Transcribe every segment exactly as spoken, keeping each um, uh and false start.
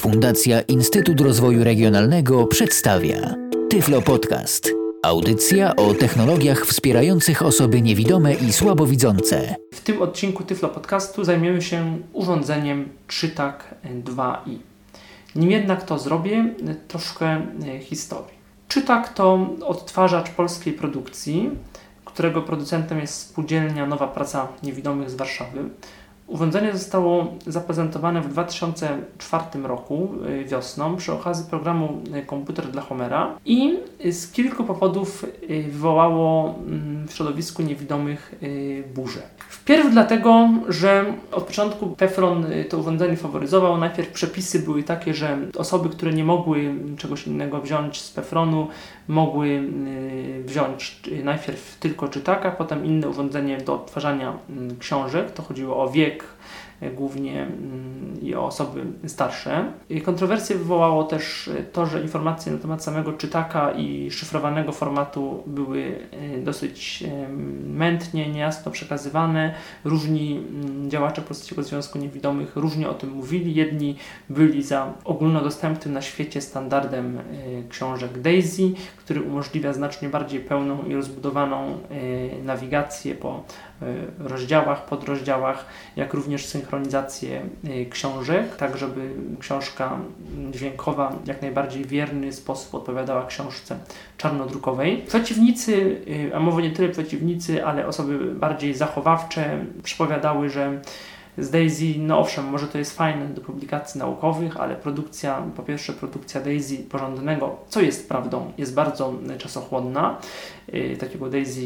Fundacja Instytut Rozwoju Regionalnego przedstawia Tyflo Podcast. Audycja o technologiach wspierających osoby niewidome i słabowidzące. W tym odcinku Tyflo Podcastu zajmiemy się urządzeniem Czytak dwa i. Nim jednak to zrobię, troszkę historii. Czytak to odtwarzacz polskiej produkcji, którego producentem jest Spółdzielnia Nowa Praca Niewidomych z Warszawy. Urządzenie zostało zaprezentowane w dwa tysiące czwartym roku wiosną przy okazji programu Komputer dla Homera i z kilku powodów wywołało w środowisku niewidomych burzę. Wpierw dlatego, że od początku PFRON to urządzenie faworyzował. Najpierw przepisy były takie, że osoby, które nie mogły czegoś innego wziąć z PFRON-u, mogły wziąć najpierw tylko czytaka, potem inne urządzenie do odtwarzania książek. To chodziło o wiek głównie i o osoby starsze. Kontrowersje wywołało też to, że informacje na temat samego czytaka i szyfrowanego formatu były dosyć mętnie, niejasno przekazywane. Różni działacze Polskiego Związku Niewidomych różnie o tym mówili. Jedni byli za ogólnodostępnym na świecie standardem książek Daisy, który umożliwia znacznie bardziej pełną i rozbudowaną nawigację po rozdziałach, podrozdziałach, jak również synchronizację książek, tak żeby książka dźwiękowa w jak najbardziej wierny sposób odpowiadała książce czarnodrukowej. Przeciwnicy, a może nie tyle przeciwnicy, ale osoby bardziej zachowawcze przypowiadały, że z Daisy, no owszem, może to jest fajne do publikacji naukowych, ale produkcja, po pierwsze produkcja Daisy porządnego, co jest prawdą, jest bardzo czasochłonna, yy, takiego Daisy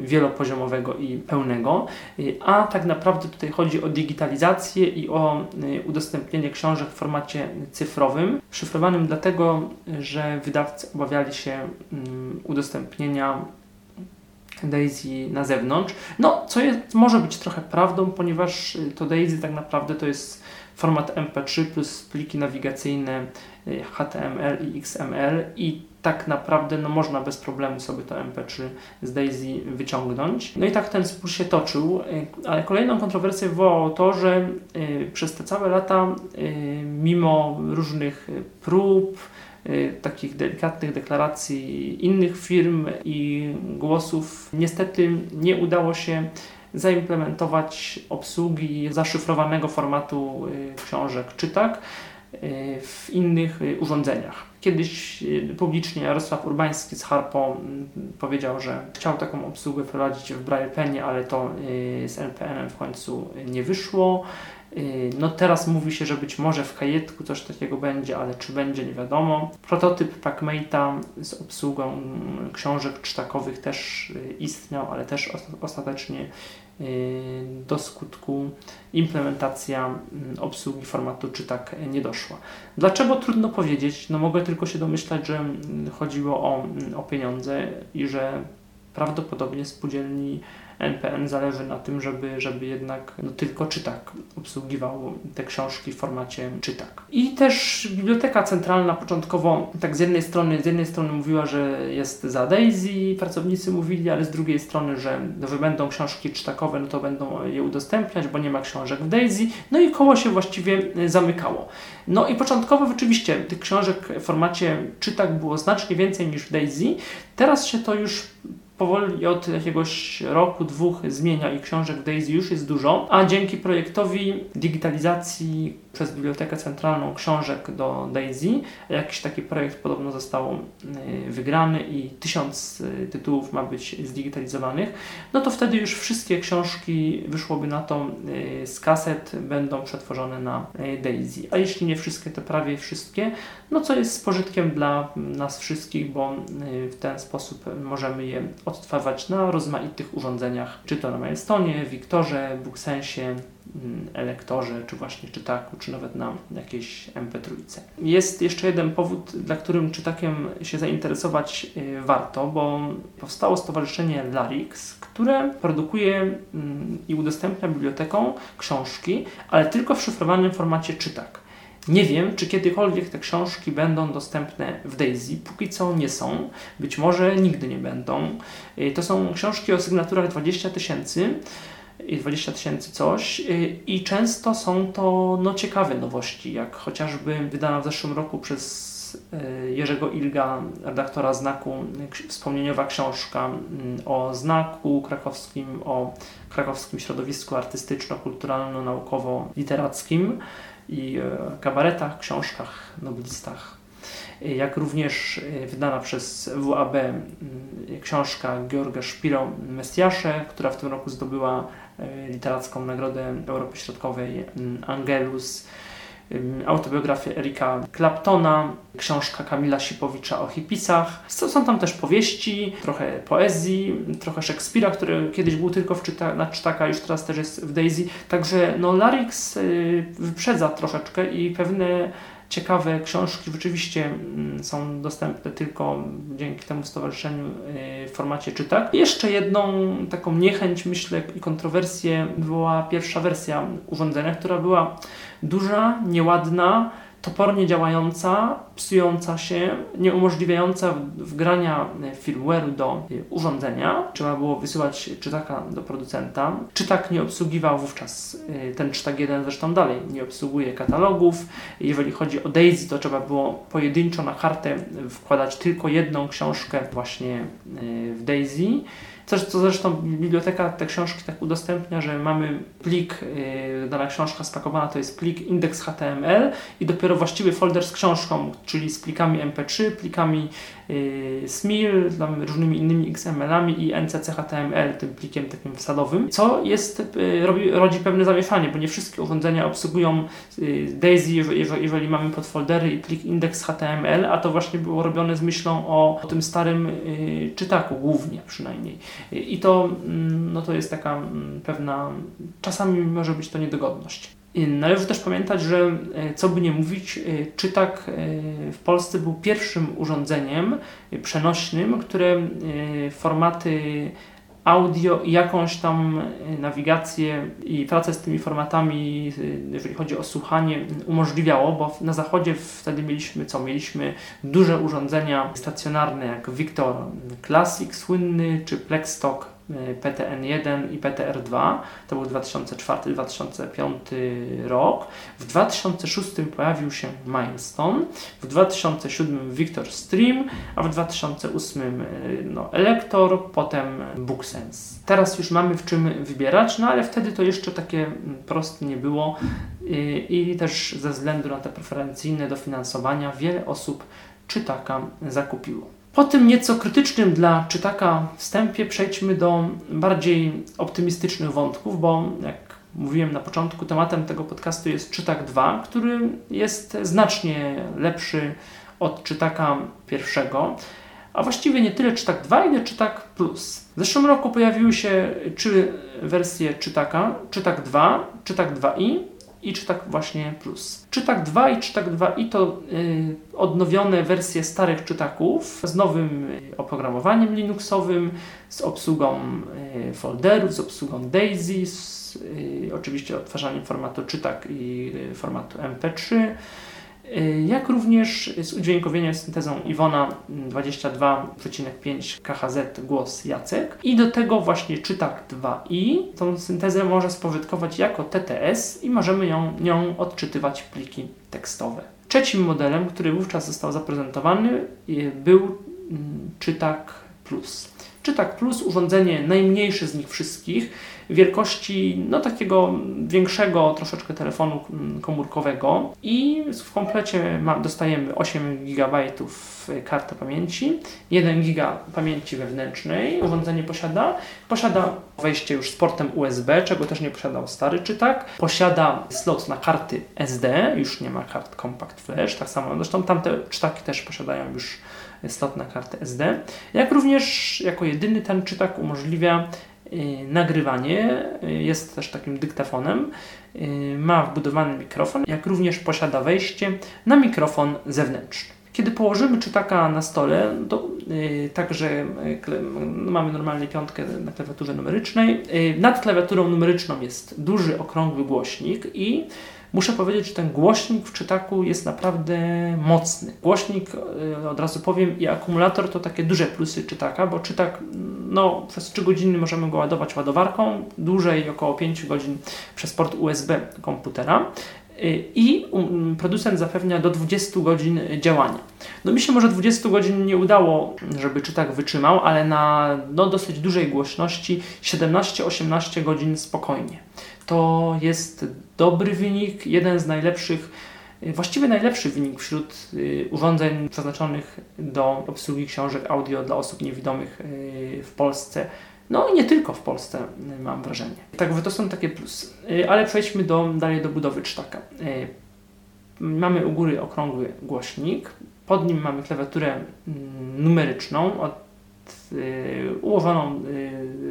wielopoziomowego i pełnego, yy, a tak naprawdę tutaj chodzi o digitalizację i o yy, udostępnienie książek w formacie cyfrowym, szyfrowanym dlatego, że wydawcy obawiali się yy, udostępnienia Daisy na zewnątrz, no co jest, może być trochę prawdą, ponieważ to Daisy tak naprawdę to jest format M P trzy plus pliki nawigacyjne H T M L i X M L i tak naprawdę no, można bez problemu sobie to M P trzy z Daisy wyciągnąć. No i tak ten spór się toczył, ale kolejną kontrowersję wywołało to, że y, przez te całe lata y, mimo różnych prób, takich delikatnych deklaracji innych firm i głosów, niestety nie udało się zaimplementować obsługi zaszyfrowanego formatu książek Czytak w innych urządzeniach. Kiedyś publicznie Jarosław Urbański z Harpo powiedział, że chciał taką obsługę prowadzić w Braille Penie, ale to z N P N-em w końcu nie wyszło. No teraz mówi się, że być może w kajetku coś takiego będzie, ale czy będzie, nie wiadomo. Prototyp Packmate'a z obsługą książek czytakowych też istniał, ale też ostatecznie do skutku implementacja obsługi formatu czytak nie doszła. Dlaczego? Trudno powiedzieć. No mogę tylko się domyślać, że chodziło o, o pieniądze i że prawdopodobnie spółdzielni N P N zależy na tym, żeby, żeby jednak no, tylko Czytak obsługiwał te książki w formacie Czytak. I też Biblioteka Centralna początkowo tak z jednej strony, z jednej strony mówiła, że jest za Daisy, pracownicy mówili, ale z drugiej strony, że, no, że będą książki czytakowe, no to będą je udostępniać, bo nie ma książek w Daisy. No i koło się właściwie zamykało. No i początkowo rzeczywiście tych książek w formacie Czytak było znacznie więcej niż w Daisy. Teraz się to już powoli od jakiegoś roku, dwóch zmienia i książek Daisy już jest dużo, a dzięki projektowi digitalizacji przez Bibliotekę Centralną książek do Daisy, jakiś taki projekt podobno został wygrany i tysiąc tytułów ma być zdigitalizowanych, no to wtedy już wszystkie książki, wyszłoby na to z kaset, będą przetworzone na Daisy. A jeśli nie wszystkie, to prawie wszystkie, no co jest z pożytkiem dla nas wszystkich, bo w ten sposób możemy je odtwarzać na rozmaitych urządzeniach, czy to na Milestonie, Wiktorze, BookSense, Elektorze, czy właśnie Czytaku, czy nawet na jakiejś M P trzy. Jest jeszcze jeden powód, dla którym Czytakiem się zainteresować warto, bo powstało stowarzyszenie Larix, które produkuje i udostępnia bibliotekom książki, ale tylko w szyfrowanym formacie Czytak. Nie wiem, czy kiedykolwiek te książki będą dostępne w Daisy. Póki co nie są. Być może nigdy nie będą. To są książki o sygnaturach dwadzieścia tysięcy. dwadzieścia tysięcy coś i często są to no, ciekawe nowości, jak chociażby wydana w zeszłym roku przez Jerzego Ilga, redaktora Znaku, wspomnieniowa książka o Znaku krakowskim, o krakowskim środowisku artystyczno-kulturalno-naukowo-literackim i kabaretach, książkach, noblistach. Jak również wydana przez W A B książka Georges Spiro Messiasze, która w tym roku zdobyła literacką nagrodę Europy Środkowej Angelus, autobiografia Erika Claptona, książka Kamila Sipowicza o hipisach. Są tam też powieści, trochę poezji, trochę Szekspira, który kiedyś był tylko w czyta- na Czytaka, już teraz też jest w Daisy. Także no, Larix wyprzedza troszeczkę i pewne ciekawe książki rzeczywiście są dostępne tylko dzięki temu stowarzyszeniu w formacie Czytak. Jeszcze jedną taką niechęć, myślę, i kontrowersję była pierwsza wersja urządzenia, która była duża, nieładna, topornie działająca, psująca się, nieumożliwiająca wgrania firmware'u do urządzenia. Trzeba było wysyłać czytaka do producenta. Czytak nie obsługiwał wówczas, ten Czytak jeden zresztą dalej nie obsługuje katalogów. Jeżeli chodzi o Daisy, to trzeba było pojedynczo na kartę wkładać tylko jedną książkę właśnie w Daisy. Co zresztą biblioteka te książki tak udostępnia, że mamy plik, dana książka spakowana to jest plik indeks H T M L i dopiero właściwy folder z książką, czyli z plikami M P trzy, plikami S M I L, tam różnymi innymi X M L-ami i N C C H T M L, tym plikiem takim wsadowym, co jest, robi, rodzi pewne zamieszanie, bo nie wszystkie urządzenia obsługują Daisy, jeżeli mamy podfoldery i plik indeks H T M L, a to właśnie było robione z myślą o, o tym starym czytaku, głównie przynajmniej. I to, no to jest taka pewna, czasami może być to niedogodność. Należy też pamiętać, że co by nie mówić, Czytak w Polsce był pierwszym urządzeniem przenośnym, które formaty audio i jakąś tam nawigację i pracę z tymi formatami, jeżeli chodzi o słuchanie, umożliwiało, bo na zachodzie wtedy mieliśmy co? Mieliśmy duże urządzenia stacjonarne jak Wiktor Classic słynny, czy Plextalk P T N jeden i P T R dwa. To był dwa tysiące czwarty do dwa tysiące piątego rok. W dwa tysiące szóstym pojawił się Milestone, w dwa tysiące siódmym Wiktor Stream, a w dwa tysiące ósmym no, Elektor, potem BookSense. Teraz już mamy w czym wybierać, no ale wtedy to jeszcze takie proste nie było i też ze względu na te preferencyjne dofinansowania wiele osób Czytaka zakupiło. Po tym nieco krytycznym dla Czytaka wstępie przejdźmy do bardziej optymistycznych wątków, bo jak mówiłem na początku, tematem tego podcastu jest Czytak dwa, który jest znacznie lepszy od Czytaka pierwszego, a właściwie nie tyle Czytak dwa, ile Czytak Plus. W zeszłym roku pojawiły się trzy wersje Czytaka, Czytak dwa, Czytak dwa i i Czytak właśnie Plus. Czytak dwa i Czytak dwa i to y, odnowione wersje starych Czytaków z nowym oprogramowaniem Linuxowym, z obsługą y, folderów, z obsługą Daisy, z y, oczywiście odtwarzaniem formatu Czytak i y, formatu M P trzy, y, jak również z udźwiękowieniem syntezą Iwona dwadzieścia dwa przecinek pięć kiloherca głos Jacek. I do tego właśnie Czytak dwa i tą syntezę może spożytkować jako T T S i możemy ją, nią odczytywać pliki tekstowe. Trzecim modelem, który wówczas został zaprezentowany, był Czytak Plus. Czytak Plus, urządzenie najmniejsze z nich wszystkich, wielkości no takiego większego troszeczkę telefonu komórkowego i w komplecie ma, dostajemy osiem gigabajtów karty pamięci, jeden giga pamięci wewnętrznej. Urządzenie posiada, posiada wejście już z portem U S B, czego też nie posiadał stary Czytak. Posiada slot na karty S D, już nie ma kart Compact Flash, tak samo zresztą tamte Czytaki też posiadają już slot na kartę S D, jak również jako jedyny ten Czytak umożliwia nagrywanie, jest też takim dyktafonem, ma wbudowany mikrofon, jak również posiada wejście na mikrofon zewnętrzny. Kiedy położymy Czytaka na stole, to yy, także kle, no, mamy normalnie piątkę na klawiaturze numerycznej. Yy, nad klawiaturą numeryczną jest duży, okrągły głośnik i muszę powiedzieć, że ten głośnik w Czytaku jest naprawdę mocny. Głośnik, yy, od razu powiem, i akumulator to takie duże plusy Czytaka, bo Czytak no, przez trzy godziny możemy go ładować ładowarką, dłużej około pięć godzin przez port U S B komputera. I producent zapewnia do dwudziestu godzin działania. No mi się może dwudziestu godzin nie udało, żeby Czytak wytrzymał, ale na no, dosyć dużej głośności siedemnaście osiemnaście godzin spokojnie. To jest dobry wynik, jeden z najlepszych, właściwie najlepszy wynik wśród urządzeń przeznaczonych do obsługi książek audio dla osób niewidomych w Polsce. No i nie tylko w Polsce, mam wrażenie. Także to są takie plusy. Ale przejdźmy do, dalej do budowy Czytaka. Mamy u góry okrągły głośnik, pod nim mamy klawiaturę numeryczną, od, ułożoną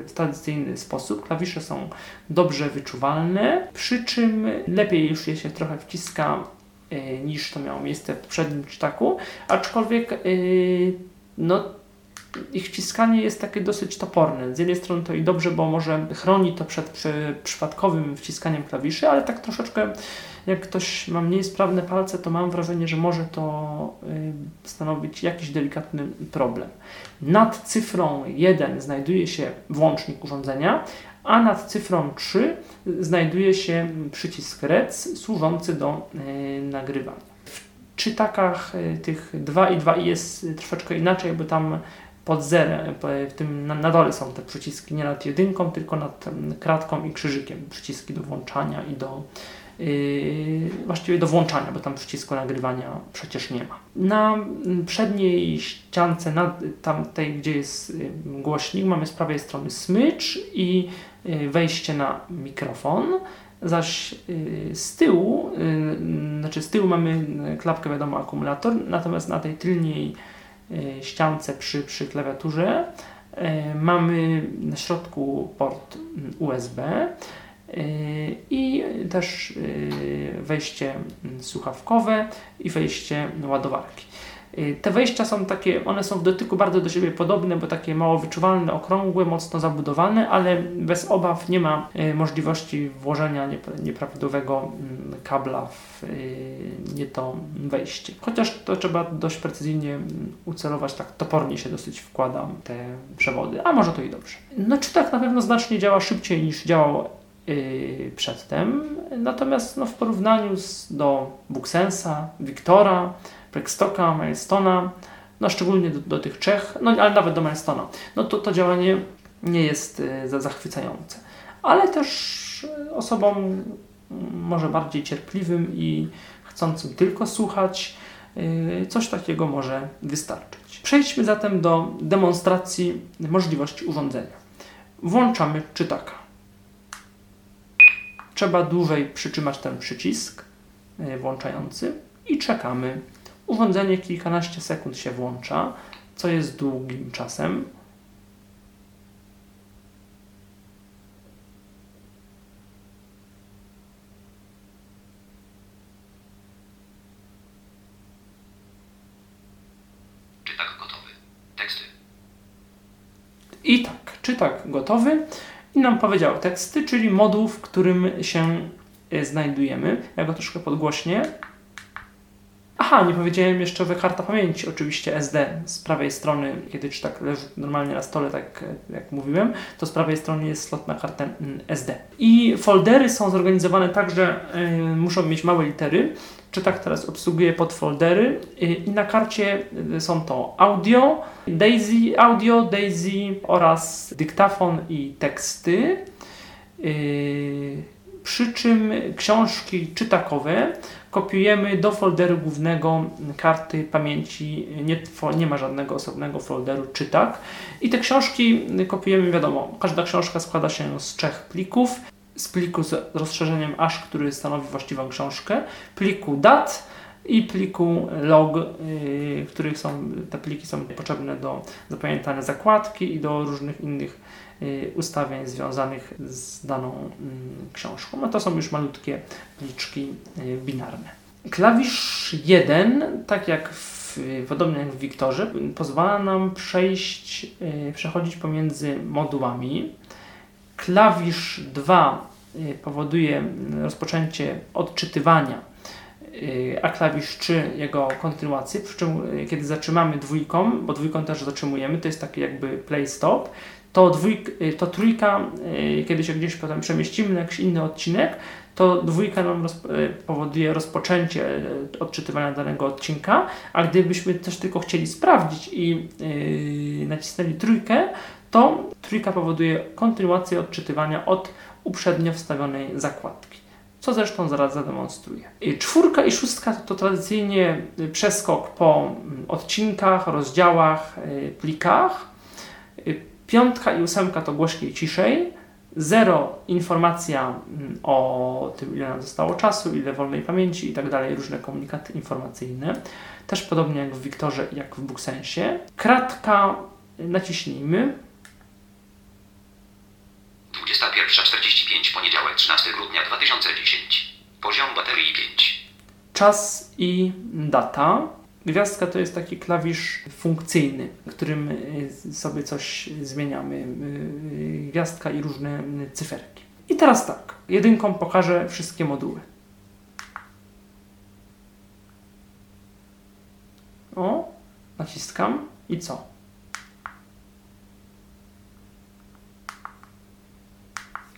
w tradycyjny sposób. Klawisze są dobrze wyczuwalne, przy czym lepiej już je się trochę wciska niż to miało miejsce w poprzednim Czytaku, aczkolwiek no ich wciskanie jest takie dosyć toporne. Z jednej strony to i dobrze, bo może chroni to przed przy, przypadkowym wciskaniem klawiszy, ale tak troszeczkę jak ktoś ma mniej sprawne palce, to mam wrażenie, że może to y, stanowić jakiś delikatny problem. Nad cyfrą jeden znajduje się włącznik urządzenia, a nad cyfrą trzy znajduje się przycisk R E C służący do y, nagrywania. W Czytakach y, tych dwa i dwa i jest troszeczkę inaczej, bo tam pod zerem, w tym na dole są te przyciski, nie nad jedynką, tylko nad kratką i krzyżykiem. Przyciski do włączania i do, yy, właściwie do włączania, bo tam przycisku nagrywania przecież nie ma. Na przedniej ściance, nad, tam tej, gdzie jest głośnik, mamy z prawej strony smycz i wejście na mikrofon. Zaś z tyłu, yy, znaczy z tyłu mamy klapkę, wiadomo, akumulator, natomiast na tej tylniej ściance przy, przy klawiaturze e, mamy na środku port U S B e, i też e, wejście słuchawkowe i wejście ładowarki. E, te wejścia są takie, one są w dotyku bardzo do siebie podobne, bo takie mało wyczuwalne, okrągłe, mocno zabudowane, ale bez obaw nie ma e, możliwości włożenia niep- nieprawidłowego m, kabla w e, nie to wejście. Chociaż to trzeba dość precyzyjnie ucelować, tak topornie się dosyć wkładam te przewody, a może to i dobrze. No Czytak na pewno znacznie działa szybciej niż działał yy, przedtem, natomiast no, w porównaniu z, do BookSense'a, Wiktora, Blackstocka, Milestone'a, no szczególnie do, do tych Czech, no ale nawet do Milestone'a, no to to działanie nie jest yy, zachwycające. Ale też osobom może bardziej cierpliwym i chcącym tylko słuchać, coś takiego może wystarczyć. Przejdźmy zatem do demonstracji możliwości urządzenia. Włączamy Czytaka. Trzeba dłużej przytrzymać ten przycisk włączający i czekamy. Urządzenie kilkanaście sekund się włącza, co jest długim czasem. I tak, Czytak gotowy i nam powiedział teksty, czyli moduł, w którym się znajdujemy. Ja go troszkę podgłośnię. Aha, nie powiedziałem jeszcze, że karta pamięci, oczywiście S D z prawej strony, kiedy Czytak leży normalnie na stole, tak jak mówiłem, to z prawej strony jest slot na kartę S D. I foldery są zorganizowane tak, że y, muszą mieć małe litery. Czytak teraz obsługuje podfoldery y, i na karcie są to audio, Daisy, audio, Daisy oraz dyktafon i teksty. Y, przy czym książki czytakowe kopiujemy do folderu głównego karty pamięci, nie, nie ma żadnego osobnego folderu Czytak. I te książki kopiujemy, wiadomo, każda książka składa się z trzech plików. Z pliku z rozszerzeniem aż, który stanowi właściwą książkę, pliku dat i pliku log, yy, których są, te pliki są potrzebne do zapamiętania zakładki i do różnych innych ustawień związanych z daną książką. No to są już malutkie pliczki binarne. Klawisz jeden, tak jak w, podobnie jak w Wiktorze, pozwala nam przejść, przechodzić pomiędzy modułami. Klawisz dwa powoduje rozpoczęcie odczytywania, a klawisz trzy jego kontynuację, przy czym kiedy zatrzymamy dwójką, bo dwójką też zatrzymujemy, to jest taki jakby play stop, to, dwójka, to trójka, kiedy się gdzieś potem przemieścimy na jakiś inny odcinek, to dwójka nam roz, powoduje rozpoczęcie odczytywania danego odcinka, a gdybyśmy też tylko chcieli sprawdzić i yy, nacisnęli trójkę, to trójka powoduje kontynuację odczytywania od uprzednio wstawionej zakładki, co zresztą zaraz zademonstruję. Czwórka i szóstka to, to tradycyjnie przeskok po odcinkach, rozdziałach, plikach. Piątka i ósemka to głośniej, ciszej. Zero informacja o tym, ile nam zostało czasu, ile wolnej pamięci i tak dalej, różne komunikaty informacyjne. Też podobnie jak w Wiktorze, jak w BookSense. Kratka naciśnijmy. dwudziesta pierwsza czterdzieści pięć, poniedziałek, trzynastego grudnia dwa tysiące dziesiątego. Poziom baterii pięć. Czas i data. Gwiazdka to jest taki klawisz funkcyjny, którym sobie coś zmieniamy. Gwiazdka i różne cyferki. I teraz tak, jedynką pokażę wszystkie moduły. O, naciskam i co?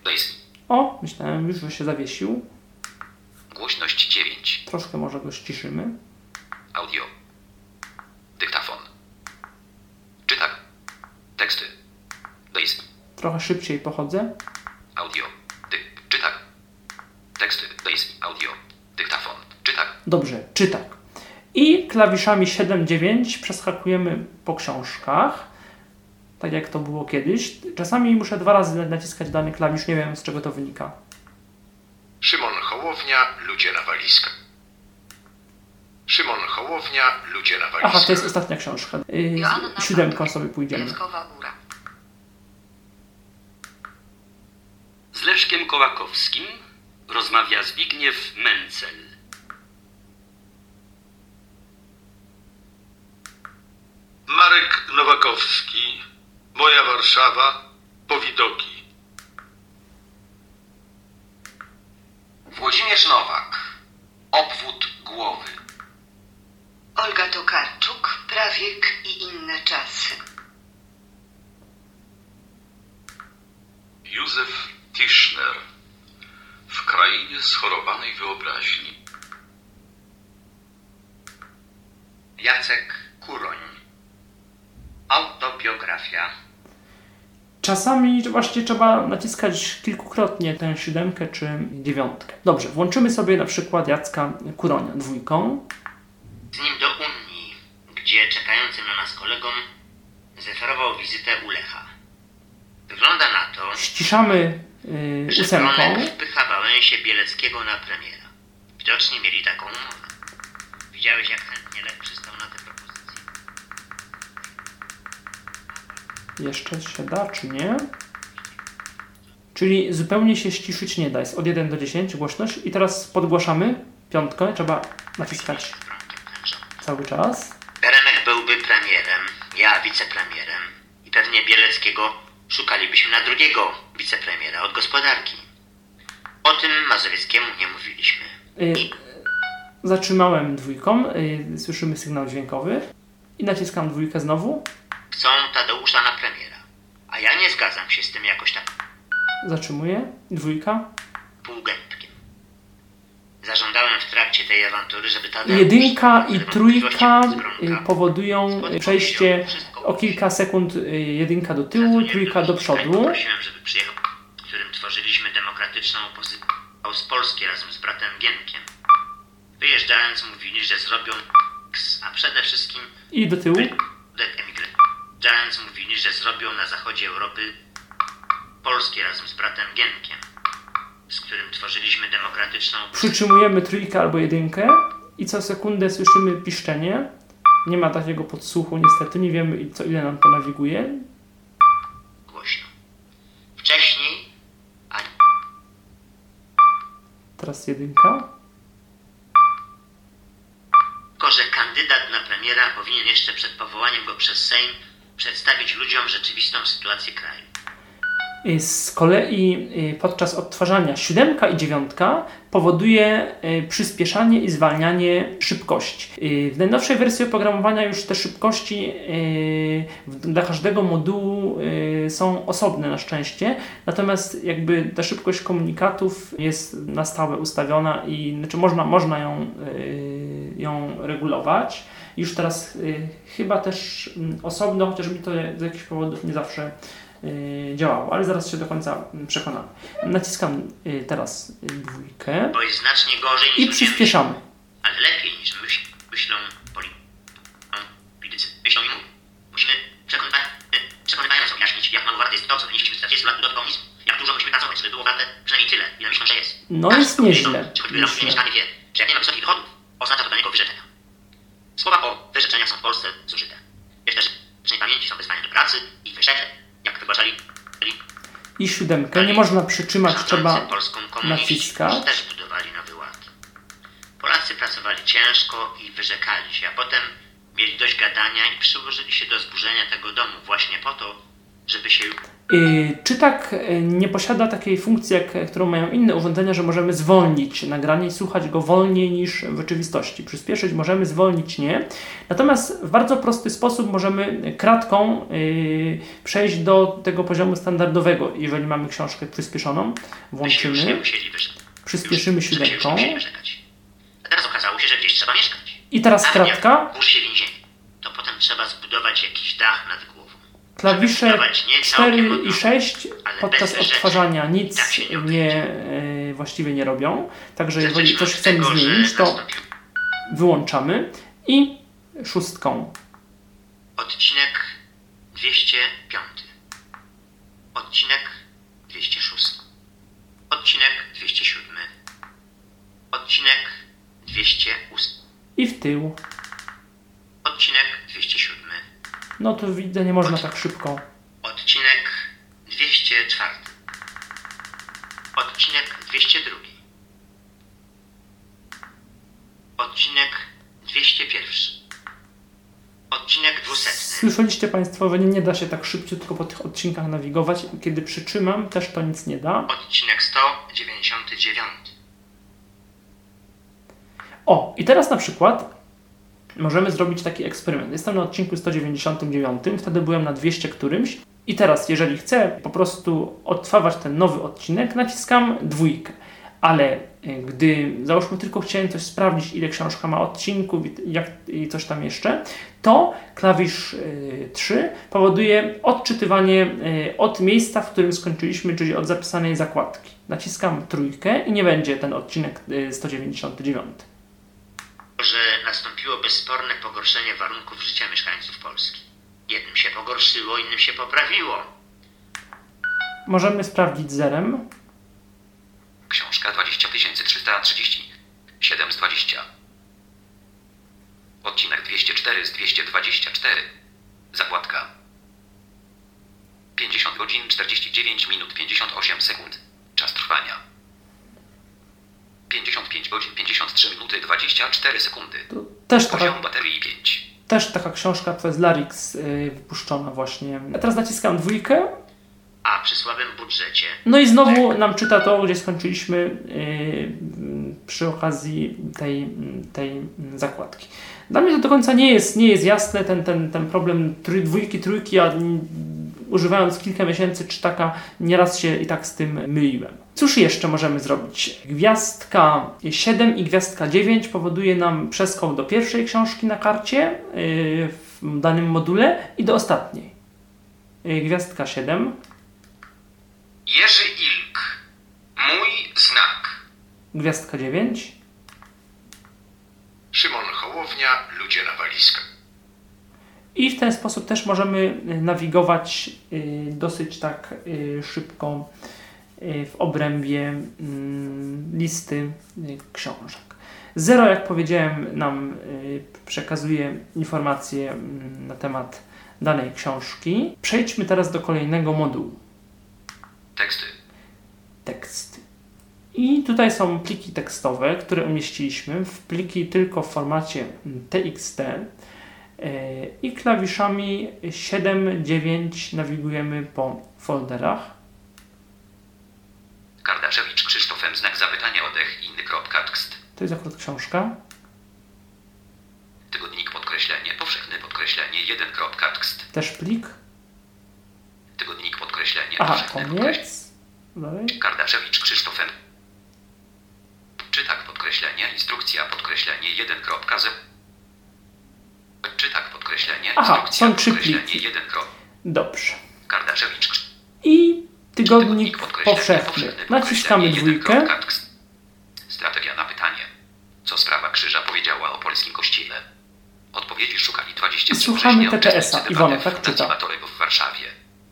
Daisy. O, myślałem już, że się zawiesił. Głośność dziewięć. Troszkę może go ściszymy. Audio. Dyktafon. Czytak. Teksty. Daisy. Trochę szybciej pochodzę. Audio. Dyk. Czytak. Teksty. Daisy. Audio. Dyktafon. Czytak. Dobrze. Czytak. I klawiszami siedem dziewięć przeskakujemy po książkach. Tak jak to było kiedyś. Czasami muszę dwa razy naciskać dany klawisz. Nie wiem, z czego to wynika. Szymon Hołownia. Ludzie na walizkach. Szymon Hołownia, Ludzie na walizkach. Aha, to jest ostatnia książka. Yy, siódemką sobie pójdziemy. Z Leszkiem Kołakowskim rozmawia Zbigniew Mencel. Marek Nowakowski, Moja Warszawa, Powidoki. Włodzimierz Nowak, Obwód głowy. Olga Tokarczuk, Prawiek i inne czasy. Józef Tischner, W krainie schorowanej wyobraźni. Jacek Kuroń, Autobiografia. Czasami właśnie trzeba naciskać kilkukrotnie tę siódemkę czy dziewiątkę. Dobrze, włączymy sobie na przykład Jacka Kuronia dwójką. Z nim do Unii, gdzie czekającym na nas kolegom zaferował wizytę u Lecha. Wygląda na to, ściszamy yy, że Bronek wpycha Wałęsię Bieleckiego na premiera. Widocznie mieli taką umowę. Widziałeś, jak chętnie Lech przystał na tę propozycję. Jeszcze się da, czy nie? Czyli zupełnie się ściszyć nie da. Jest od jeden do dziesięciu głośność. I teraz podgłaszamy piątkę. Trzeba naciskać cały czas. Beremek byłby premierem, ja wicepremierem i pewnie Bieleckiego szukalibyśmy na drugiego wicepremiera od gospodarki. O tym Mazowieckiemu nie mówiliśmy. Yy, zatrzymałem dwójką, yy, słyszymy sygnał dźwiękowy i naciskam dwójkę znowu. Chcą Tadeusza na premiera, a ja nie zgadzam się z tym jakoś tak. Zatrzymuję, dwójka. Półgębkiem. Zażądałem w trakcie tej awantury, żeby ta jedynka i trójka powodują przejście o kilka sekund, jedynka do tyłu, trójka do przodu. Poprosiłem, żeby przyjechał, w którym tworzyliśmy demokratyczną opozycję z Polski razem z bratem Gienkiem. Wyjeżdżając mówili, że zrobią X, a przede wszystkim i do tyłu. Wyjeżdżając mówili, że zrobią na zachodzie Europy Polskie razem z bratem Gienkiem, z którym tworzyliśmy demokratyczną... Przytrzymujemy trójkę albo jedynkę i co sekundę słyszymy piszczenie. Nie ma takiego podsłuchu niestety, nie wiemy co ile nam to nawiguje. Głośno. Wcześniej... A... Teraz jedynka. Tylko, że kandydat na premiera powinien jeszcze przed powołaniem go przez Sejm przedstawić ludziom rzeczywistą sytuację kraju. Z kolei podczas odtwarzania siódemka i dziewiątka powoduje przyspieszanie i zwalnianie szybkości. W najnowszej wersji oprogramowania już te szybkości dla każdego modułu są osobne na szczęście, natomiast jakby ta szybkość komunikatów jest na stałe ustawiona i znaczy można, można ją, ją regulować. Już teraz chyba też osobno, chociaż mi to z jakichś powodów nie zawsze działało, ale zaraz się do końca przekonamy. Naciskam teraz dwójkę. Bo jest znacznie gorzej niż i przyspieszamy. Myślę, ale lepiej niż myśl, myślą politycy. Myślą i musimy przekonywać, przekonywając objaśnić, jak mało warte jest to, co wynieśliśmy z czterdziestu lat do komunizmu. Jak dużo musimy pracować, żeby było warte przynajmniej tyle, ile myślą, że jest. No każdy jest nieźle. Czy choćby robienie stanie wie, że jak nie ma wysokich dochodów, oznacza to dla niego wyrzeczenia. Słowa o wyrzeczeniach są w Polsce zużyte. Wiesz też, że nie pamięci są wezwania do pracy i wyrzeczeń. I siódemkę nie można przytrzymać, trzeba naciskać. Też budowali nowe ławki. Polacy pracowali ciężko i wyrzekali się, a potem mieli dość gadania i przyłożyli się do zburzenia tego domu właśnie po to, żeby się... Yy, Czytak nie posiada takiej funkcji, jak, którą mają inne urządzenia, że możemy zwolnić nagranie i słuchać go wolniej niż w rzeczywistości. Przyspieszyć możemy, zwolnić nie. Natomiast w bardzo prosty sposób możemy kratką yy, przejść do tego poziomu standardowego, jeżeli mamy książkę przyspieszoną. Włączymy, przyspieszymy siódemką. A teraz okazało się, że gdzieś trzeba mieszkać. I teraz kratka. To potem trzeba zbudować jakiś dach nad głową. Klawisze cztery i sześć podczas odtwarzania nic nie, właściwie nie robią. Także jeżeli coś chcemy zmienić, to wyłączamy. I szóstką. Odcinek dwieście pięć. Odcinek dwieście sześć. Odcinek dwieście siedem. Odcinek dwieście osiem. I w tył. Odcinek dwieście siedem. No to widzę, nie można Od, tak szybko. Odcinek dwieście cztery. Odcinek dwieście dwa. Odcinek dwieście jeden. Odcinek dwieście. Słyszeliście Państwo, że nie, nie da się tak szybciutko po tych odcinkach nawigować. Kiedy przytrzymam, też to nic nie da. Odcinek sto dziewięćdziesiąt dziewięć. O, i teraz na przykład... Możemy zrobić taki eksperyment. Jestem na odcinku sto dziewięćdziesiąt dziewięć, wtedy byłem na dwieście którymś i teraz, jeżeli chcę po prostu odtwarzać ten nowy odcinek, naciskam dwójkę. Ale gdy, załóżmy, tylko chciałem coś sprawdzić, ile książka ma odcinków i, jak, i coś tam jeszcze, to klawisz y, trzy powoduje odczytywanie y, od miejsca, w którym skończyliśmy, czyli od zapisanej zakładki. Naciskam trójkę i nie będzie ten odcinek y, sto dziewięćdziesiąt dziewięć. Że nastąpiło bezsporne pogorszenie warunków życia mieszkańców Polski. Jednym się pogorszyło, innym się poprawiło. Możemy sprawdzić zerem. Książka dwadzieścia tysięcy trzysta trzydzieści. siedem z dwudziestu. Odcinek dwieście cztery z dwieście dwadzieścia cztery. Zakładka. pięćdziesiąt godzin, czterdzieści dziewięć minut, pięćdziesiąt osiem sekund. Czas trwania. pięćdziesiąt pięć godzin, pięćdziesiąt trzy minuty, dwadzieścia cztery sekundy. Też Poziom taka, baterii pięć. Też taka książka przez Larix yy, wypuszczona właśnie. A teraz naciskam dwójkę. A przy słabym budżecie. No i znowu nam czyta to, gdzie skończyliśmy yy, przy okazji tej, tej zakładki. Dla mnie to do końca nie jest, nie jest jasne ten, ten, ten problem trój, dwójki, trójki, a używając kilka miesięcy Czytaka nieraz się i tak z tym myliłem. Cóż jeszcze możemy zrobić? Gwiazdka siedem i gwiazdka dziewięć powoduje nam przeskok do pierwszej książki na karcie w danym module i do ostatniej. Gwiazdka siedem. Jerzy Ilg. Mój znak. Gwiazdka dziewięć. Szymon Hołownia. Ludzie na walizkach. I w ten sposób też możemy nawigować dosyć tak szybko w obrębie listy książek. Zero, jak powiedziałem, nam przekazuje informacje na temat danej książki. Przejdźmy teraz do kolejnego modułu. Teksty. Teksty. I tutaj są pliki tekstowe, które umieściliśmy w pliki tylko w formacie T X T. I klawiszami siedem, dziewięć nawigujemy po folderach. Kardaszewicz Krzysztofem znak zapytania oddech inny.txt. To jest akurat książka. Tygodnik podkreślenie powszechny podkreślenie jeden.txt. Też plik. Tygodnik podkreślenie Aha, powszechny koniec. Podkreślenie. Kardaszewicz Krzysztofem. Czytak podkreślenie instrukcja podkreślenie jeden.z. Czytak podkreślenie Aha, instrukcja są trzy podkreślenie jeden. Dobrze. Kardaszewicz. I tygodnik powszechny. Naciskamy dwójkę. Strategia na pytanie. Co sprawa Krzyża powiedziała o polskim kościele? Odpowiedzi szukali dwudziestu Słuchamy T P S-a. Iwona tak czyta. W Warszawie.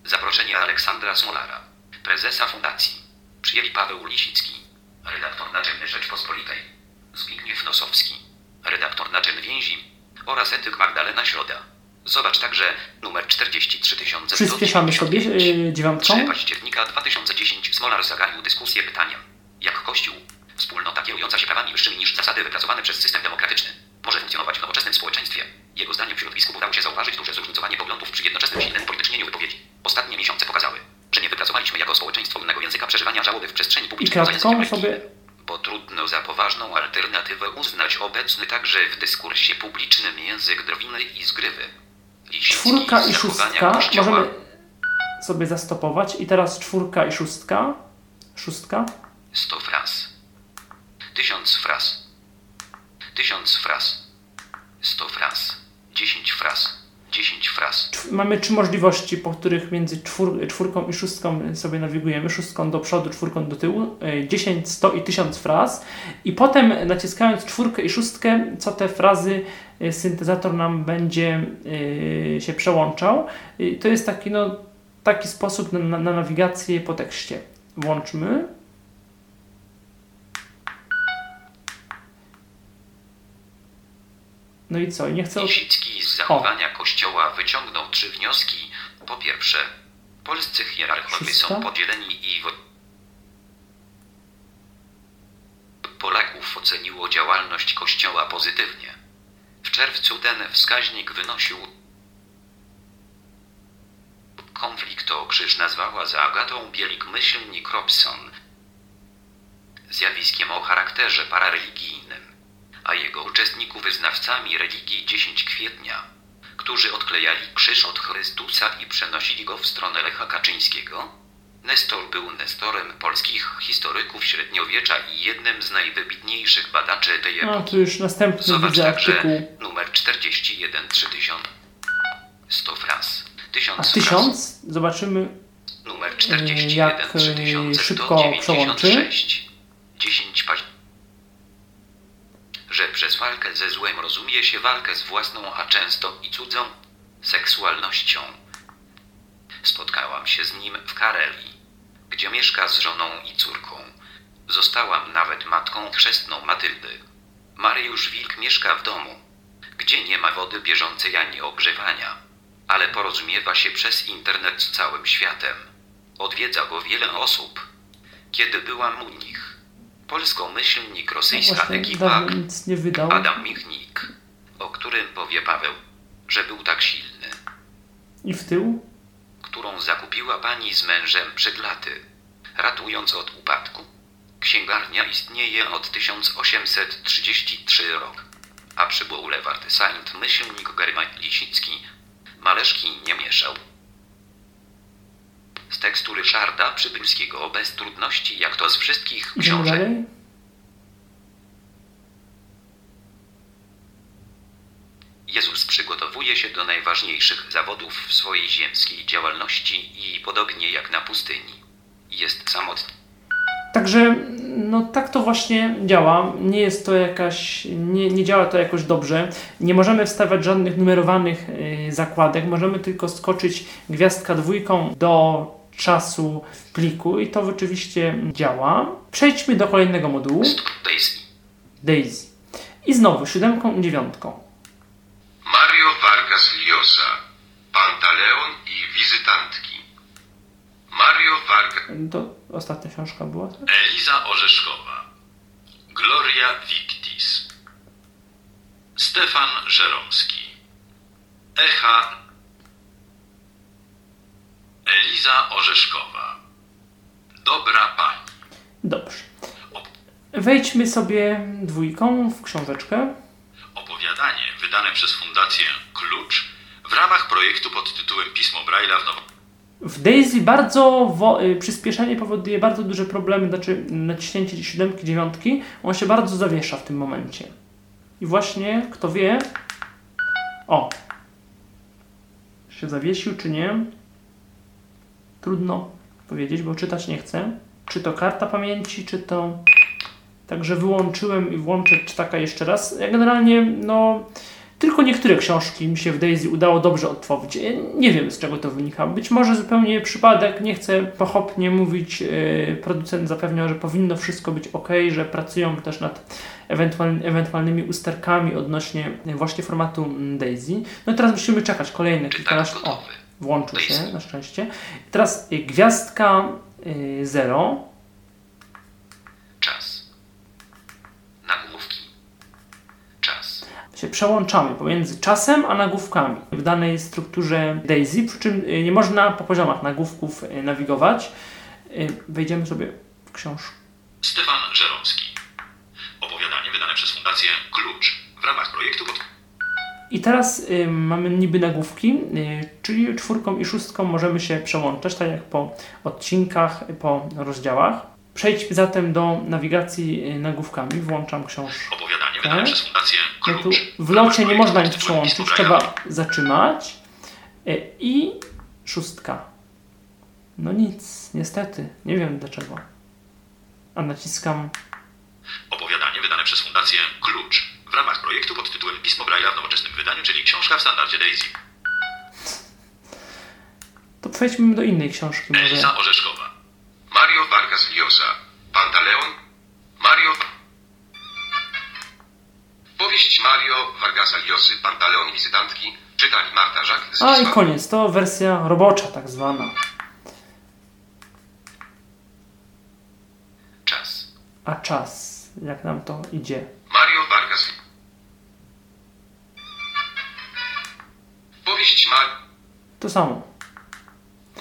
Zaproszenie Aleksandra Smolara, prezesa fundacji. Przyjęli Paweł Lisicki, redaktor naczelny Rzeczpospolitej. Zbigniew Nosowski, redaktor naczelny Więzi. Oraz etyk Magdalena Środa. Zobacz także numer czterdzieści trzy tysiące. Przyspieszamy sobie yy, dziewiątką. trzeciego października dwa tysiące dziesiątego Smolar zagaił dyskusję pytaniem. Jak Kościół, wspólnota kierująca się prawami wyższymi niż zasady wypracowane przez system demokratyczny, może funkcjonować w nowoczesnym społeczeństwie? Jego zdaniem wśród biskupów udało się zauważyć duże zróżnicowanie poglądów przy jednoczesnym silnym upolitycznieniu wypowiedzi. Ostatnie miesiące pokazały, że nie wypracowaliśmy jako społeczeństwo innego języka przeżywania żałoby w przestrzeni publicznej. I kratką sobie... Bo trudno za poważną alternatywę uznać obecny także w dyskursie publicznym język drwiny i zgrywy. Czwórka i szóstka możemy sobie zastopować. I teraz czwórka i szóstka. Szóstka. Sto fraz. Tysiąc fraz. Tysiąc fraz. Sto fraz. Dziesięć fraz. Dziesięć fraz. Mamy trzy możliwości, po których między czwór- czwórką i szóstką sobie nawigujemy. Szóstką do przodu, czwórką do tyłu. Dziesięć, sto i tysiąc fraz. I potem naciskając czwórkę i szóstkę, co te frazy syntezator nam będzie yy, się przełączał. Yy, to jest taki, no, taki sposób na, na, na nawigację po tekście. Włączmy. No i co? Nie chcę... Lisicki z zachowania o. Kościoła wyciągnął trzy wnioski. Po pierwsze, polscy hierarchowie są podzieleni i... Polaków oceniło działalność Kościoła pozytywnie. W czerwcu ten wskaźnik wynosił... Konflikt o krzyż nazwała za Agatą Bielik-myślnik Robson. Zjawiskiem o charakterze parareligijnym. A jego uczestników wyznawcami religii dziesięciu kwietnia, którzy odklejali krzyż od Chrystusa i przenosili go w stronę Lecha Kaczyńskiego. Nestor był nestorem polskich historyków średniowiecza i jednym z najwybitniejszych badaczy tej epoki. No to już następny Zobacz widzę także artykuł. Numer czterdzieści jeden, trzy tysiące. sto fraz. tysiąc. A tysiąc? Zobaczymy numer czterdzieści jeden, trzy tysiące. Szybko przełączy. dziesięć października. Że przez walkę ze złem rozumie się walkę z własną, a często i cudzą seksualnością. Spotkałam się z nim w Karelii, gdzie mieszka z żoną i córką. Zostałam nawet matką chrzestną Matyldy. Mariusz Wilk mieszka w domu, gdzie nie ma wody bieżącej ani ogrzewania, ale porozumiewa się przez internet z całym światem. Odwiedza go wiele osób. Kiedy byłam u nich, polskomyślnik rosyjska no ekipa Adam Michnik, o którym powie Paweł, że był tak silny. I w tył? Którą zakupiła pani z mężem przed laty, ratując od upadku. Księgarnia istnieje od tysiąc osiemset trzydziestego trzeciego rok, a przybył Lewart Saint myślnik Germaj Lisicki, Mależki nie mieszał. Z tekstu Ryszarda Przybylskiego bez trudności, jak to z wszystkich książek. Jezus przygotowuje się do najważniejszych zawodów w swojej ziemskiej działalności i podobnie jak na pustyni, jest samotny. Także, no tak to właśnie działa. Nie jest to jakaś, nie, nie działa to jakoś dobrze. Nie możemy wstawiać żadnych numerowanych yy, zakładek. Możemy tylko skoczyć gwiazdka dwójką do czasu pliku i to rzeczywiście działa. Przejdźmy do kolejnego modułu. Daisy. Daisy. I znowu siódemką i dziewiątką. Mario Vargas Llosa. Pantaleon i Wizytantki. Mario Vargas... To ostatnia książka była, tak? Eliza Orzeszkowa. Gloria Victis. Stefan Żeromski. Echa. Eliza Orzeszkowa. Dobra pani. Dobrze. Wejdźmy sobie dwójką w książeczkę. Opowiadanie wydane przez Fundację Klucz w ramach projektu pod tytułem Pismo Braille'a w Nowym... W Daisy bardzo wo- przyspieszenie powoduje bardzo duże problemy, znaczy naciśnięcie siódemki, dziewiątki. On się bardzo zawiesza w tym momencie. I właśnie, kto wie... O! Się zawiesił, czy nie? Trudno powiedzieć, bo czytać nie chcę. Czy to karta pamięci, czy to... Także wyłączyłem i włączę Czytaka jeszcze raz. Ja generalnie, no... Tylko niektóre książki mi się w Daisy udało dobrze odtworzyć. Ja nie wiem, z czego to wynika. Być może zupełnie przypadek, nie chcę pochopnie mówić. Producent zapewniał, że powinno wszystko być ok, że pracują też nad ewentualnymi usterkami odnośnie właśnie formatu Daisy. No i teraz musimy czekać kolejne kilkanaście... O, włączył się, na szczęście. Teraz gwiazdka zero. Się przełączamy pomiędzy czasem a nagłówkami w danej strukturze Daisy, przy czym nie można po poziomach nagłówków nawigować. Wejdziemy sobie w książkę. Stefan Żeromski. Opowiadanie wydane przez Fundację Klucz w ramach projektu pod... I teraz y, mamy niby nagłówki, y, czyli czwórką i szóstką możemy się przełączać, tak jak po odcinkach, po rozdziałach. Przejdźmy zatem do nawigacji nagłówkami. Włączam książkę. Opowiadanie wydane przez Fundację Klucz. No tu w locie nie można nic przełączyć. Trzeba zatrzymać. I szóstka. No nic, niestety. Nie wiem dlaczego. A naciskam... Opowiadanie wydane przez Fundację Klucz w ramach projektu pod tytułem Pismo Braille'a w nowoczesnym wydaniu, czyli książka w standardzie Daisy. To przejdźmy do innej książki. Elisa Orzeszkowa. Mario Vargas Llosa, Pantaleon, Mario... Powieść Mario Vargasa Llosy, Pantaleon i Wizytantki, czytali Marta Żak z... A i koniec, to wersja robocza tak zwana. Czas. A czas, jak nam to idzie. Mario Vargas... Powieść Mario... To samo.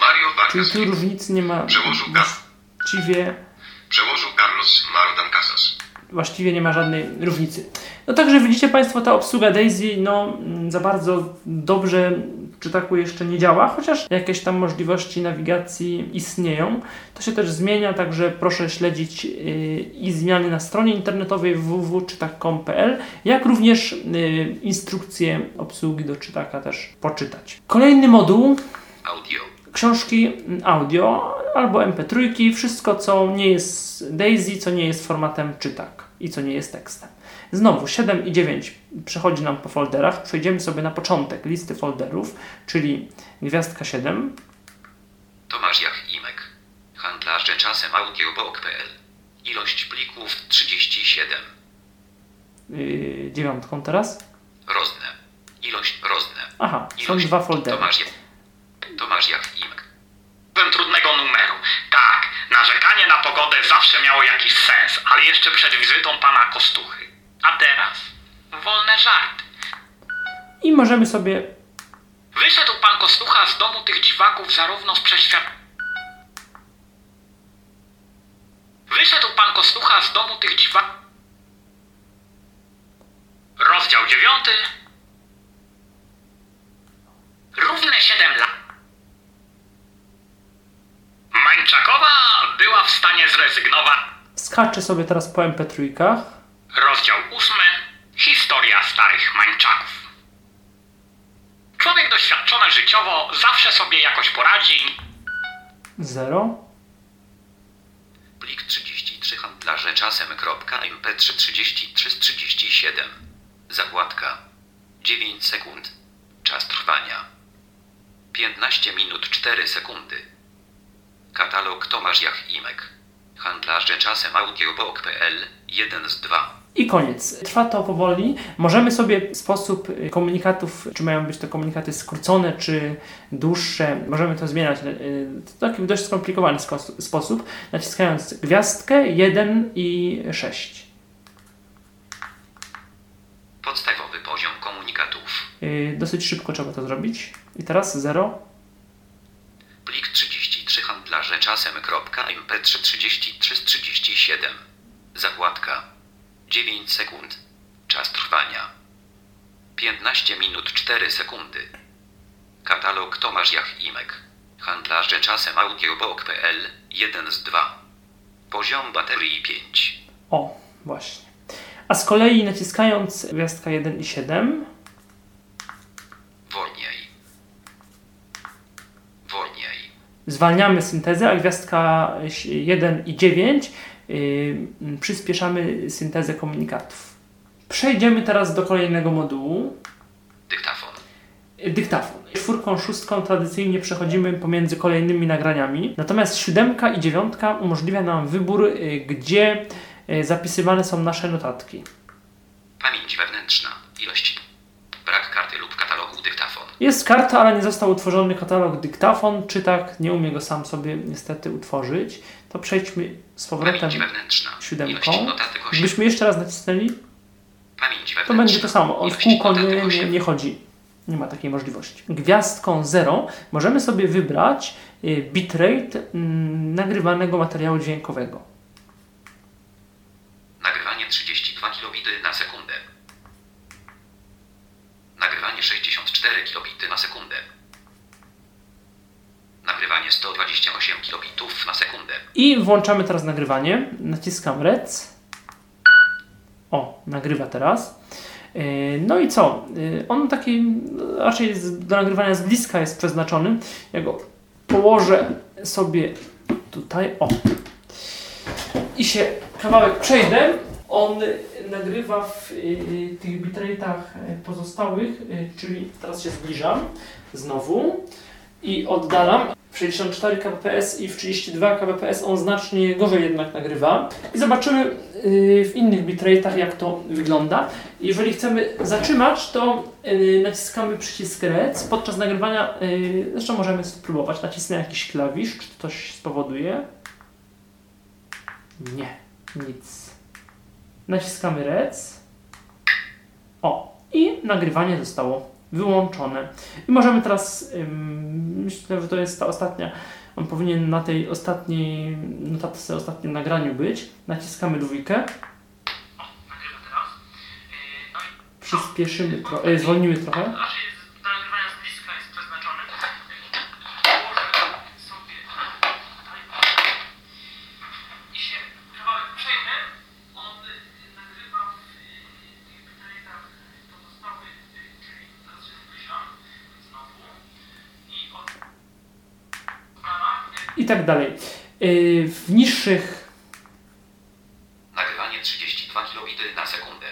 Mario Vargas... Czyli tu różnic nie ma... Przełożył gaz. Właściwie... Przełożył Carlos Marodan Casas. Właściwie nie ma żadnej różnicy. No także widzicie Państwo, ta obsługa Daisy no za bardzo dobrze czy taku jeszcze nie działa, chociaż jakieś tam możliwości nawigacji istnieją. To się też zmienia, także proszę śledzić yy, i zmiany na stronie internetowej w w w kropka czytak kropka com kropka p l, jak również yy, instrukcje obsługi do Czytaka też poczytać. Kolejny moduł. Audio. Książki audio albo em pe trzy, wszystko co nie jest Daisy, co nie jest formatem Czytak i co nie jest tekstem. Znowu siedem i dziewięć przechodzi nam po folderach. Przejdziemy sobie na początek listy folderów, czyli gwiazdka siedem. Tomasz Jachimek. Handlarze czasem audiobook kropka p l. Ilość plików trzydzieści siedem. Yy, dziewiątką teraz. Rozne. Ilość rozne. Aha, są ilość, dwa foldery. Tomasz Tomasz Jachnik. Byłem trudnego numeru. Tak, narzekanie na pogodę zawsze miało jakiś sens, ale jeszcze przed wizytą pana Kostuchy. A teraz wolny żart. I możemy sobie... Wyszedł pan Kostucha z domu tych dziwaków zarówno z przeświadczenia... Wyszedł pan Kostucha z domu tych dziwaków... Rozdział dziewiąty... Równe siedem lat... Mańczakowa była w stanie zrezygnować. Skaczę sobie teraz po em pe trzy. Rozdział ósmy. Historia starych mańczaków. Człowiek doświadczony życiowo zawsze sobie jakoś poradzi. Zero. Plik trzydzieści trzy handlarze czasem .mp33337. Zakładka. dziewięć sekund. Czas trwania. piętnaście minut cztery sekundy. Katalog Tomasz Jachimek. Handlarze czasem audiobook kropka p l jeden z dwóch. I koniec. Trwa to powoli. Możemy sobie sposób komunikatów, czy mają być te komunikaty skrócone, czy dłuższe, możemy to zmieniać w taki dość skomplikowany sposób, naciskając gwiazdkę jeden i sześć. Podstawowy poziom komunikatów. Yy, dosyć szybko trzeba to zrobić. I teraz zero. Plik trzydzieści trzy handlarze czasem.mp trzy trzydzieści trzy trzydzieści siedem. Zakładka. dziewięć sekund. Czas trwania. piętnaście minut cztery sekundy. Katalog Tomasz Jachimek. Handlarze czasem audiobook.pl jeden z dwóch. Poziom baterii pięć. O, właśnie. A z kolei naciskając gwiazdka jeden i siedem... Wolniej. Wolniej. Zwalniamy syntezę, a gwiazdka jeden i dziewięć yy, przyspieszamy syntezę komunikatów. Przejdziemy teraz do kolejnego modułu. Dyktafon. Dyktafon. Czwórką, szóstką tradycyjnie przechodzimy pomiędzy kolejnymi nagraniami. Natomiast siódemka i dziewiątka umożliwia nam wybór, gdzie zapisywane są nasze notatki. Pamięć wewnętrzna. Ilość. Brak karty lub katalogu dyktafon. Jest karta, ale nie został utworzony katalog dyktafon. Czytak nie umie go sam sobie niestety utworzyć. To przejdźmy z powrotem siódemką. Gdybyśmy jeszcze raz nacisnęli, to będzie to samo. On w kółko nie, nie, nie chodzi. Nie ma takiej możliwości. Gwiazdką zero możemy sobie wybrać bitrate nagrywanego materiału dźwiękowego. Nagrywanie trzydzieści dwa kilobity na sekundę. Nagrywanie sześćdziesiąt cztery kilobity na sekundę. Nagrywanie sto dwadzieścia osiem kilobitów na sekundę. I włączamy teraz nagrywanie. Naciskam R E C. O, nagrywa teraz. No i co? On taki raczej do nagrywania z bliska jest przeznaczony. Ja go położę sobie tutaj, o, i się kawałek przejdę. On nagrywa w tych bitrate'ach pozostałych, czyli teraz się zbliżam znowu i oddalam. W sześćdziesiąt cztery kilobitów i w trzydzieści dwa kilobitów on znacznie gorzej jednak nagrywa. I zobaczymy w innych bitrate'ach, jak to wygląda. Jeżeli chcemy zatrzymać, to naciskamy przycisk R E C. Podczas nagrywania zresztą możemy spróbować. Nacisnę jakiś klawisz, czy to coś spowoduje. Nie, nic. Naciskamy R E C. O, i nagrywanie zostało wyłączone. I możemy teraz, myślę, że to jest ta ostatnia, on powinien na tej ostatniej notatce, ostatnim nagraniu być. Naciskamy dwójkę. Przyspieszymy trochę, zwolnimy trochę. I tak dalej. Yy, w niższych... Nagrywanie trzydzieści dwa kilobity na sekundę.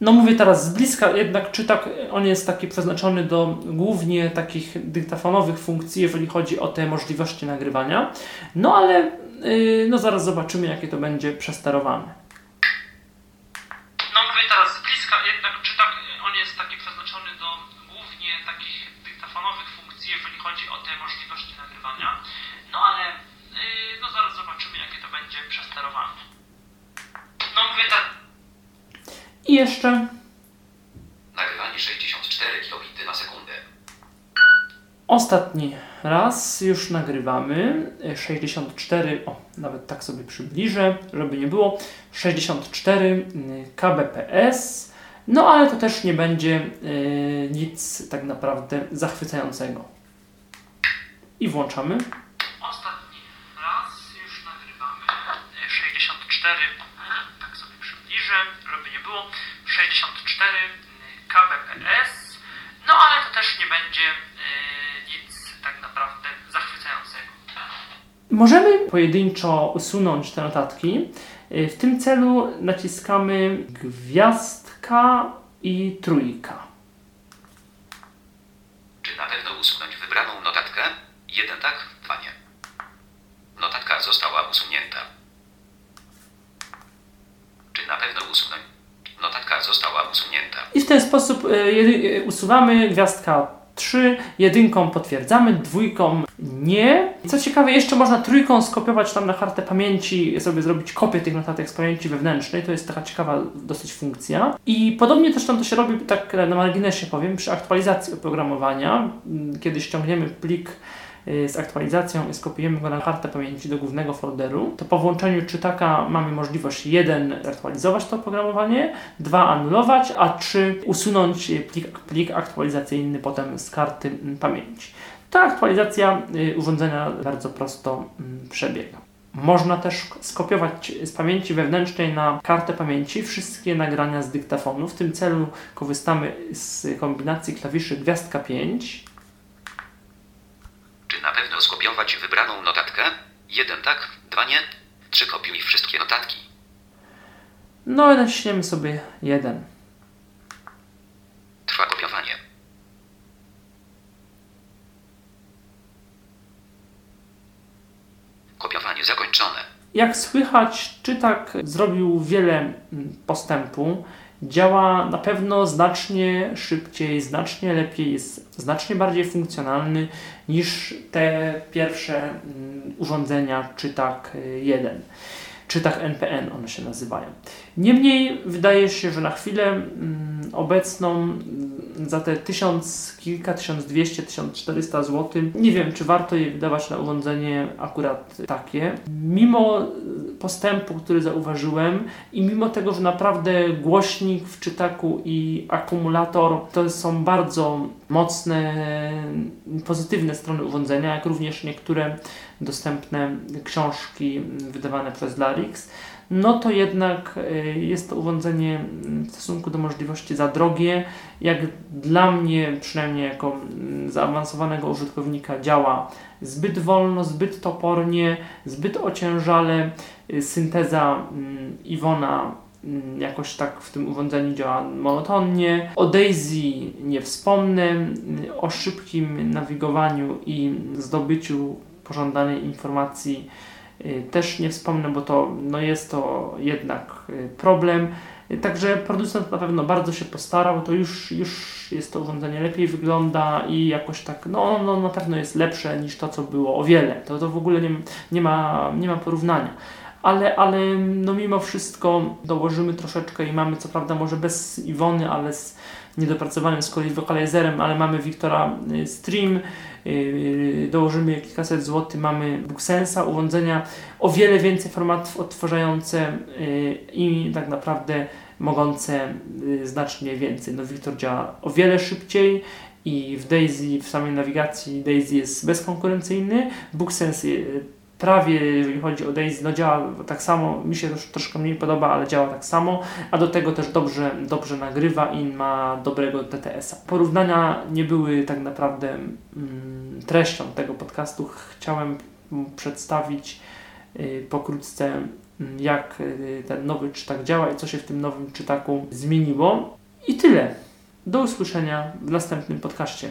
No mówię teraz z bliska, jednak Czytak, on jest taki przeznaczony do głównie takich dyktafonowych funkcji, jeżeli chodzi o te możliwości nagrywania. No ale yy, no zaraz zobaczymy, jakie to będzie przesterowane. No mówię teraz z bliska, jednak Czytak, on jest taki przeznaczony do głównie takich dyktafonowych funkcji, jeżeli chodzi o te możliwości nagrywania. No ale yy, no zaraz zobaczymy, jakie to będzie przesterowane. No mówię tak. I jeszcze. Nagrywanie sześćdziesiąt cztery kilobity na sekundę. Ostatni raz już nagrywamy. sześćdziesiąt cztery, o, nawet tak sobie przybliżę, żeby nie było. sześćdziesiąt cztery kilobitów. No ale to też nie będzie yy, nic tak naprawdę zachwycającego. I włączamy. Ostatni raz już nagrywamy sześćdziesiąt cztery, tak sobie przybliżę, żeby nie było, sześćdziesiąt cztery kilobitów, no ale to też nie będzie yy, nic tak naprawdę zachwycającego. Możemy pojedynczo usunąć te notatki. W tym celu naciskamy gwiazdka i trójka. Czy na pewno usunąć wybraną notatkę? Jeden tak, dwa nie. Notatka została usunięta. Czy na pewno usunąć? Notatka została usunięta. I w ten sposób jedy- usuwamy gwiazdka trzy, jedynką potwierdzamy, dwójką nie. Co ciekawe, jeszcze można trójką skopiować tam na kartę pamięci, sobie zrobić kopię tych notatek z pamięci wewnętrznej. To jest taka ciekawa dosyć funkcja. I podobnie też tam to się robi, tak na marginesie powiem, przy aktualizacji oprogramowania. Kiedy ściągniemy plik z aktualizacją i skopiujemy go na kartę pamięci do głównego folderu, to po włączeniu czytaka mamy możliwość jeden aktualizować to oprogramowanie, dwa anulować, a trzy usunąć plik, plik aktualizacyjny potem z karty pamięci. Ta aktualizacja urządzenia bardzo prosto przebiega. Można też skopiować z pamięci wewnętrznej na kartę pamięci wszystkie nagrania z dyktafonu. W tym celu korzystamy z kombinacji klawiszy gwiazdka pięć. Czy na pewno skopiować wybraną notatkę? Jeden tak, dwa nie, trzy kopiuj wszystkie notatki. No i naciśniemy sobie jeden. Trwa kopiowanie. Kopiowanie zakończone. Jak słychać, Czytak zrobił wiele postępu. Działa na pewno znacznie szybciej, znacznie lepiej, jest znacznie bardziej funkcjonalny niż te pierwsze urządzenia Czytak jeden. Czytak N P N one się nazywają. Niemniej wydaje się, że na chwilę obecną za te tysiąc kilka, tysiąc dwieście, tysiąc czterysta zł nie wiem, czy warto je wydawać na urządzenie akurat takie. Mimo postępu, który zauważyłem i mimo tego, że naprawdę głośnik w czytaku i akumulator to są bardzo mocne, pozytywne strony urządzenia, jak również niektóre dostępne książki wydawane przez Larix, no to jednak jest to urządzenie w stosunku do możliwości za drogie. Jak dla mnie, przynajmniej jako zaawansowanego użytkownika, działa zbyt wolno, zbyt topornie, zbyt ociężale. Synteza Iwona jakoś tak w tym urządzeniu działa monotonnie. O Daisy nie wspomnę, o szybkim nawigowaniu i zdobyciu pożądanej informacji też nie wspomnę, bo to no jest to jednak problem. Także producent na pewno bardzo się postarał, to już, już jest to urządzenie, lepiej wygląda i jakoś tak, no, no na pewno jest lepsze niż to, co było, o wiele. To, to w ogóle nie, nie, ma, nie ma porównania. Ale, ale no mimo wszystko dołożymy troszeczkę i mamy co prawda może bez Iwony, ale z niedopracowanym z kolei wokalizerem, ale mamy Wiktora Stream, dołożymy kilkaset złotych, mamy BookSense'a, urządzenia o wiele więcej formatów odtwarzające i tak naprawdę mogące znacznie więcej. No Wiktor działa o wiele szybciej i w Daisy, w samej nawigacji Daisy jest bezkonkurencyjny, BookSense prawie, jeżeli chodzi o Daisy, no działa tak samo, mi się to troszkę mniej podoba, ale działa tak samo, a do tego też dobrze, dobrze nagrywa i ma dobrego T T S-a. Porównania nie były tak naprawdę mm, treścią tego podcastu. Chciałem przedstawić y, pokrótce, jak y, ten nowy czytak działa i co się w tym nowym czytaku zmieniło. I tyle. Do usłyszenia w następnym podcaście.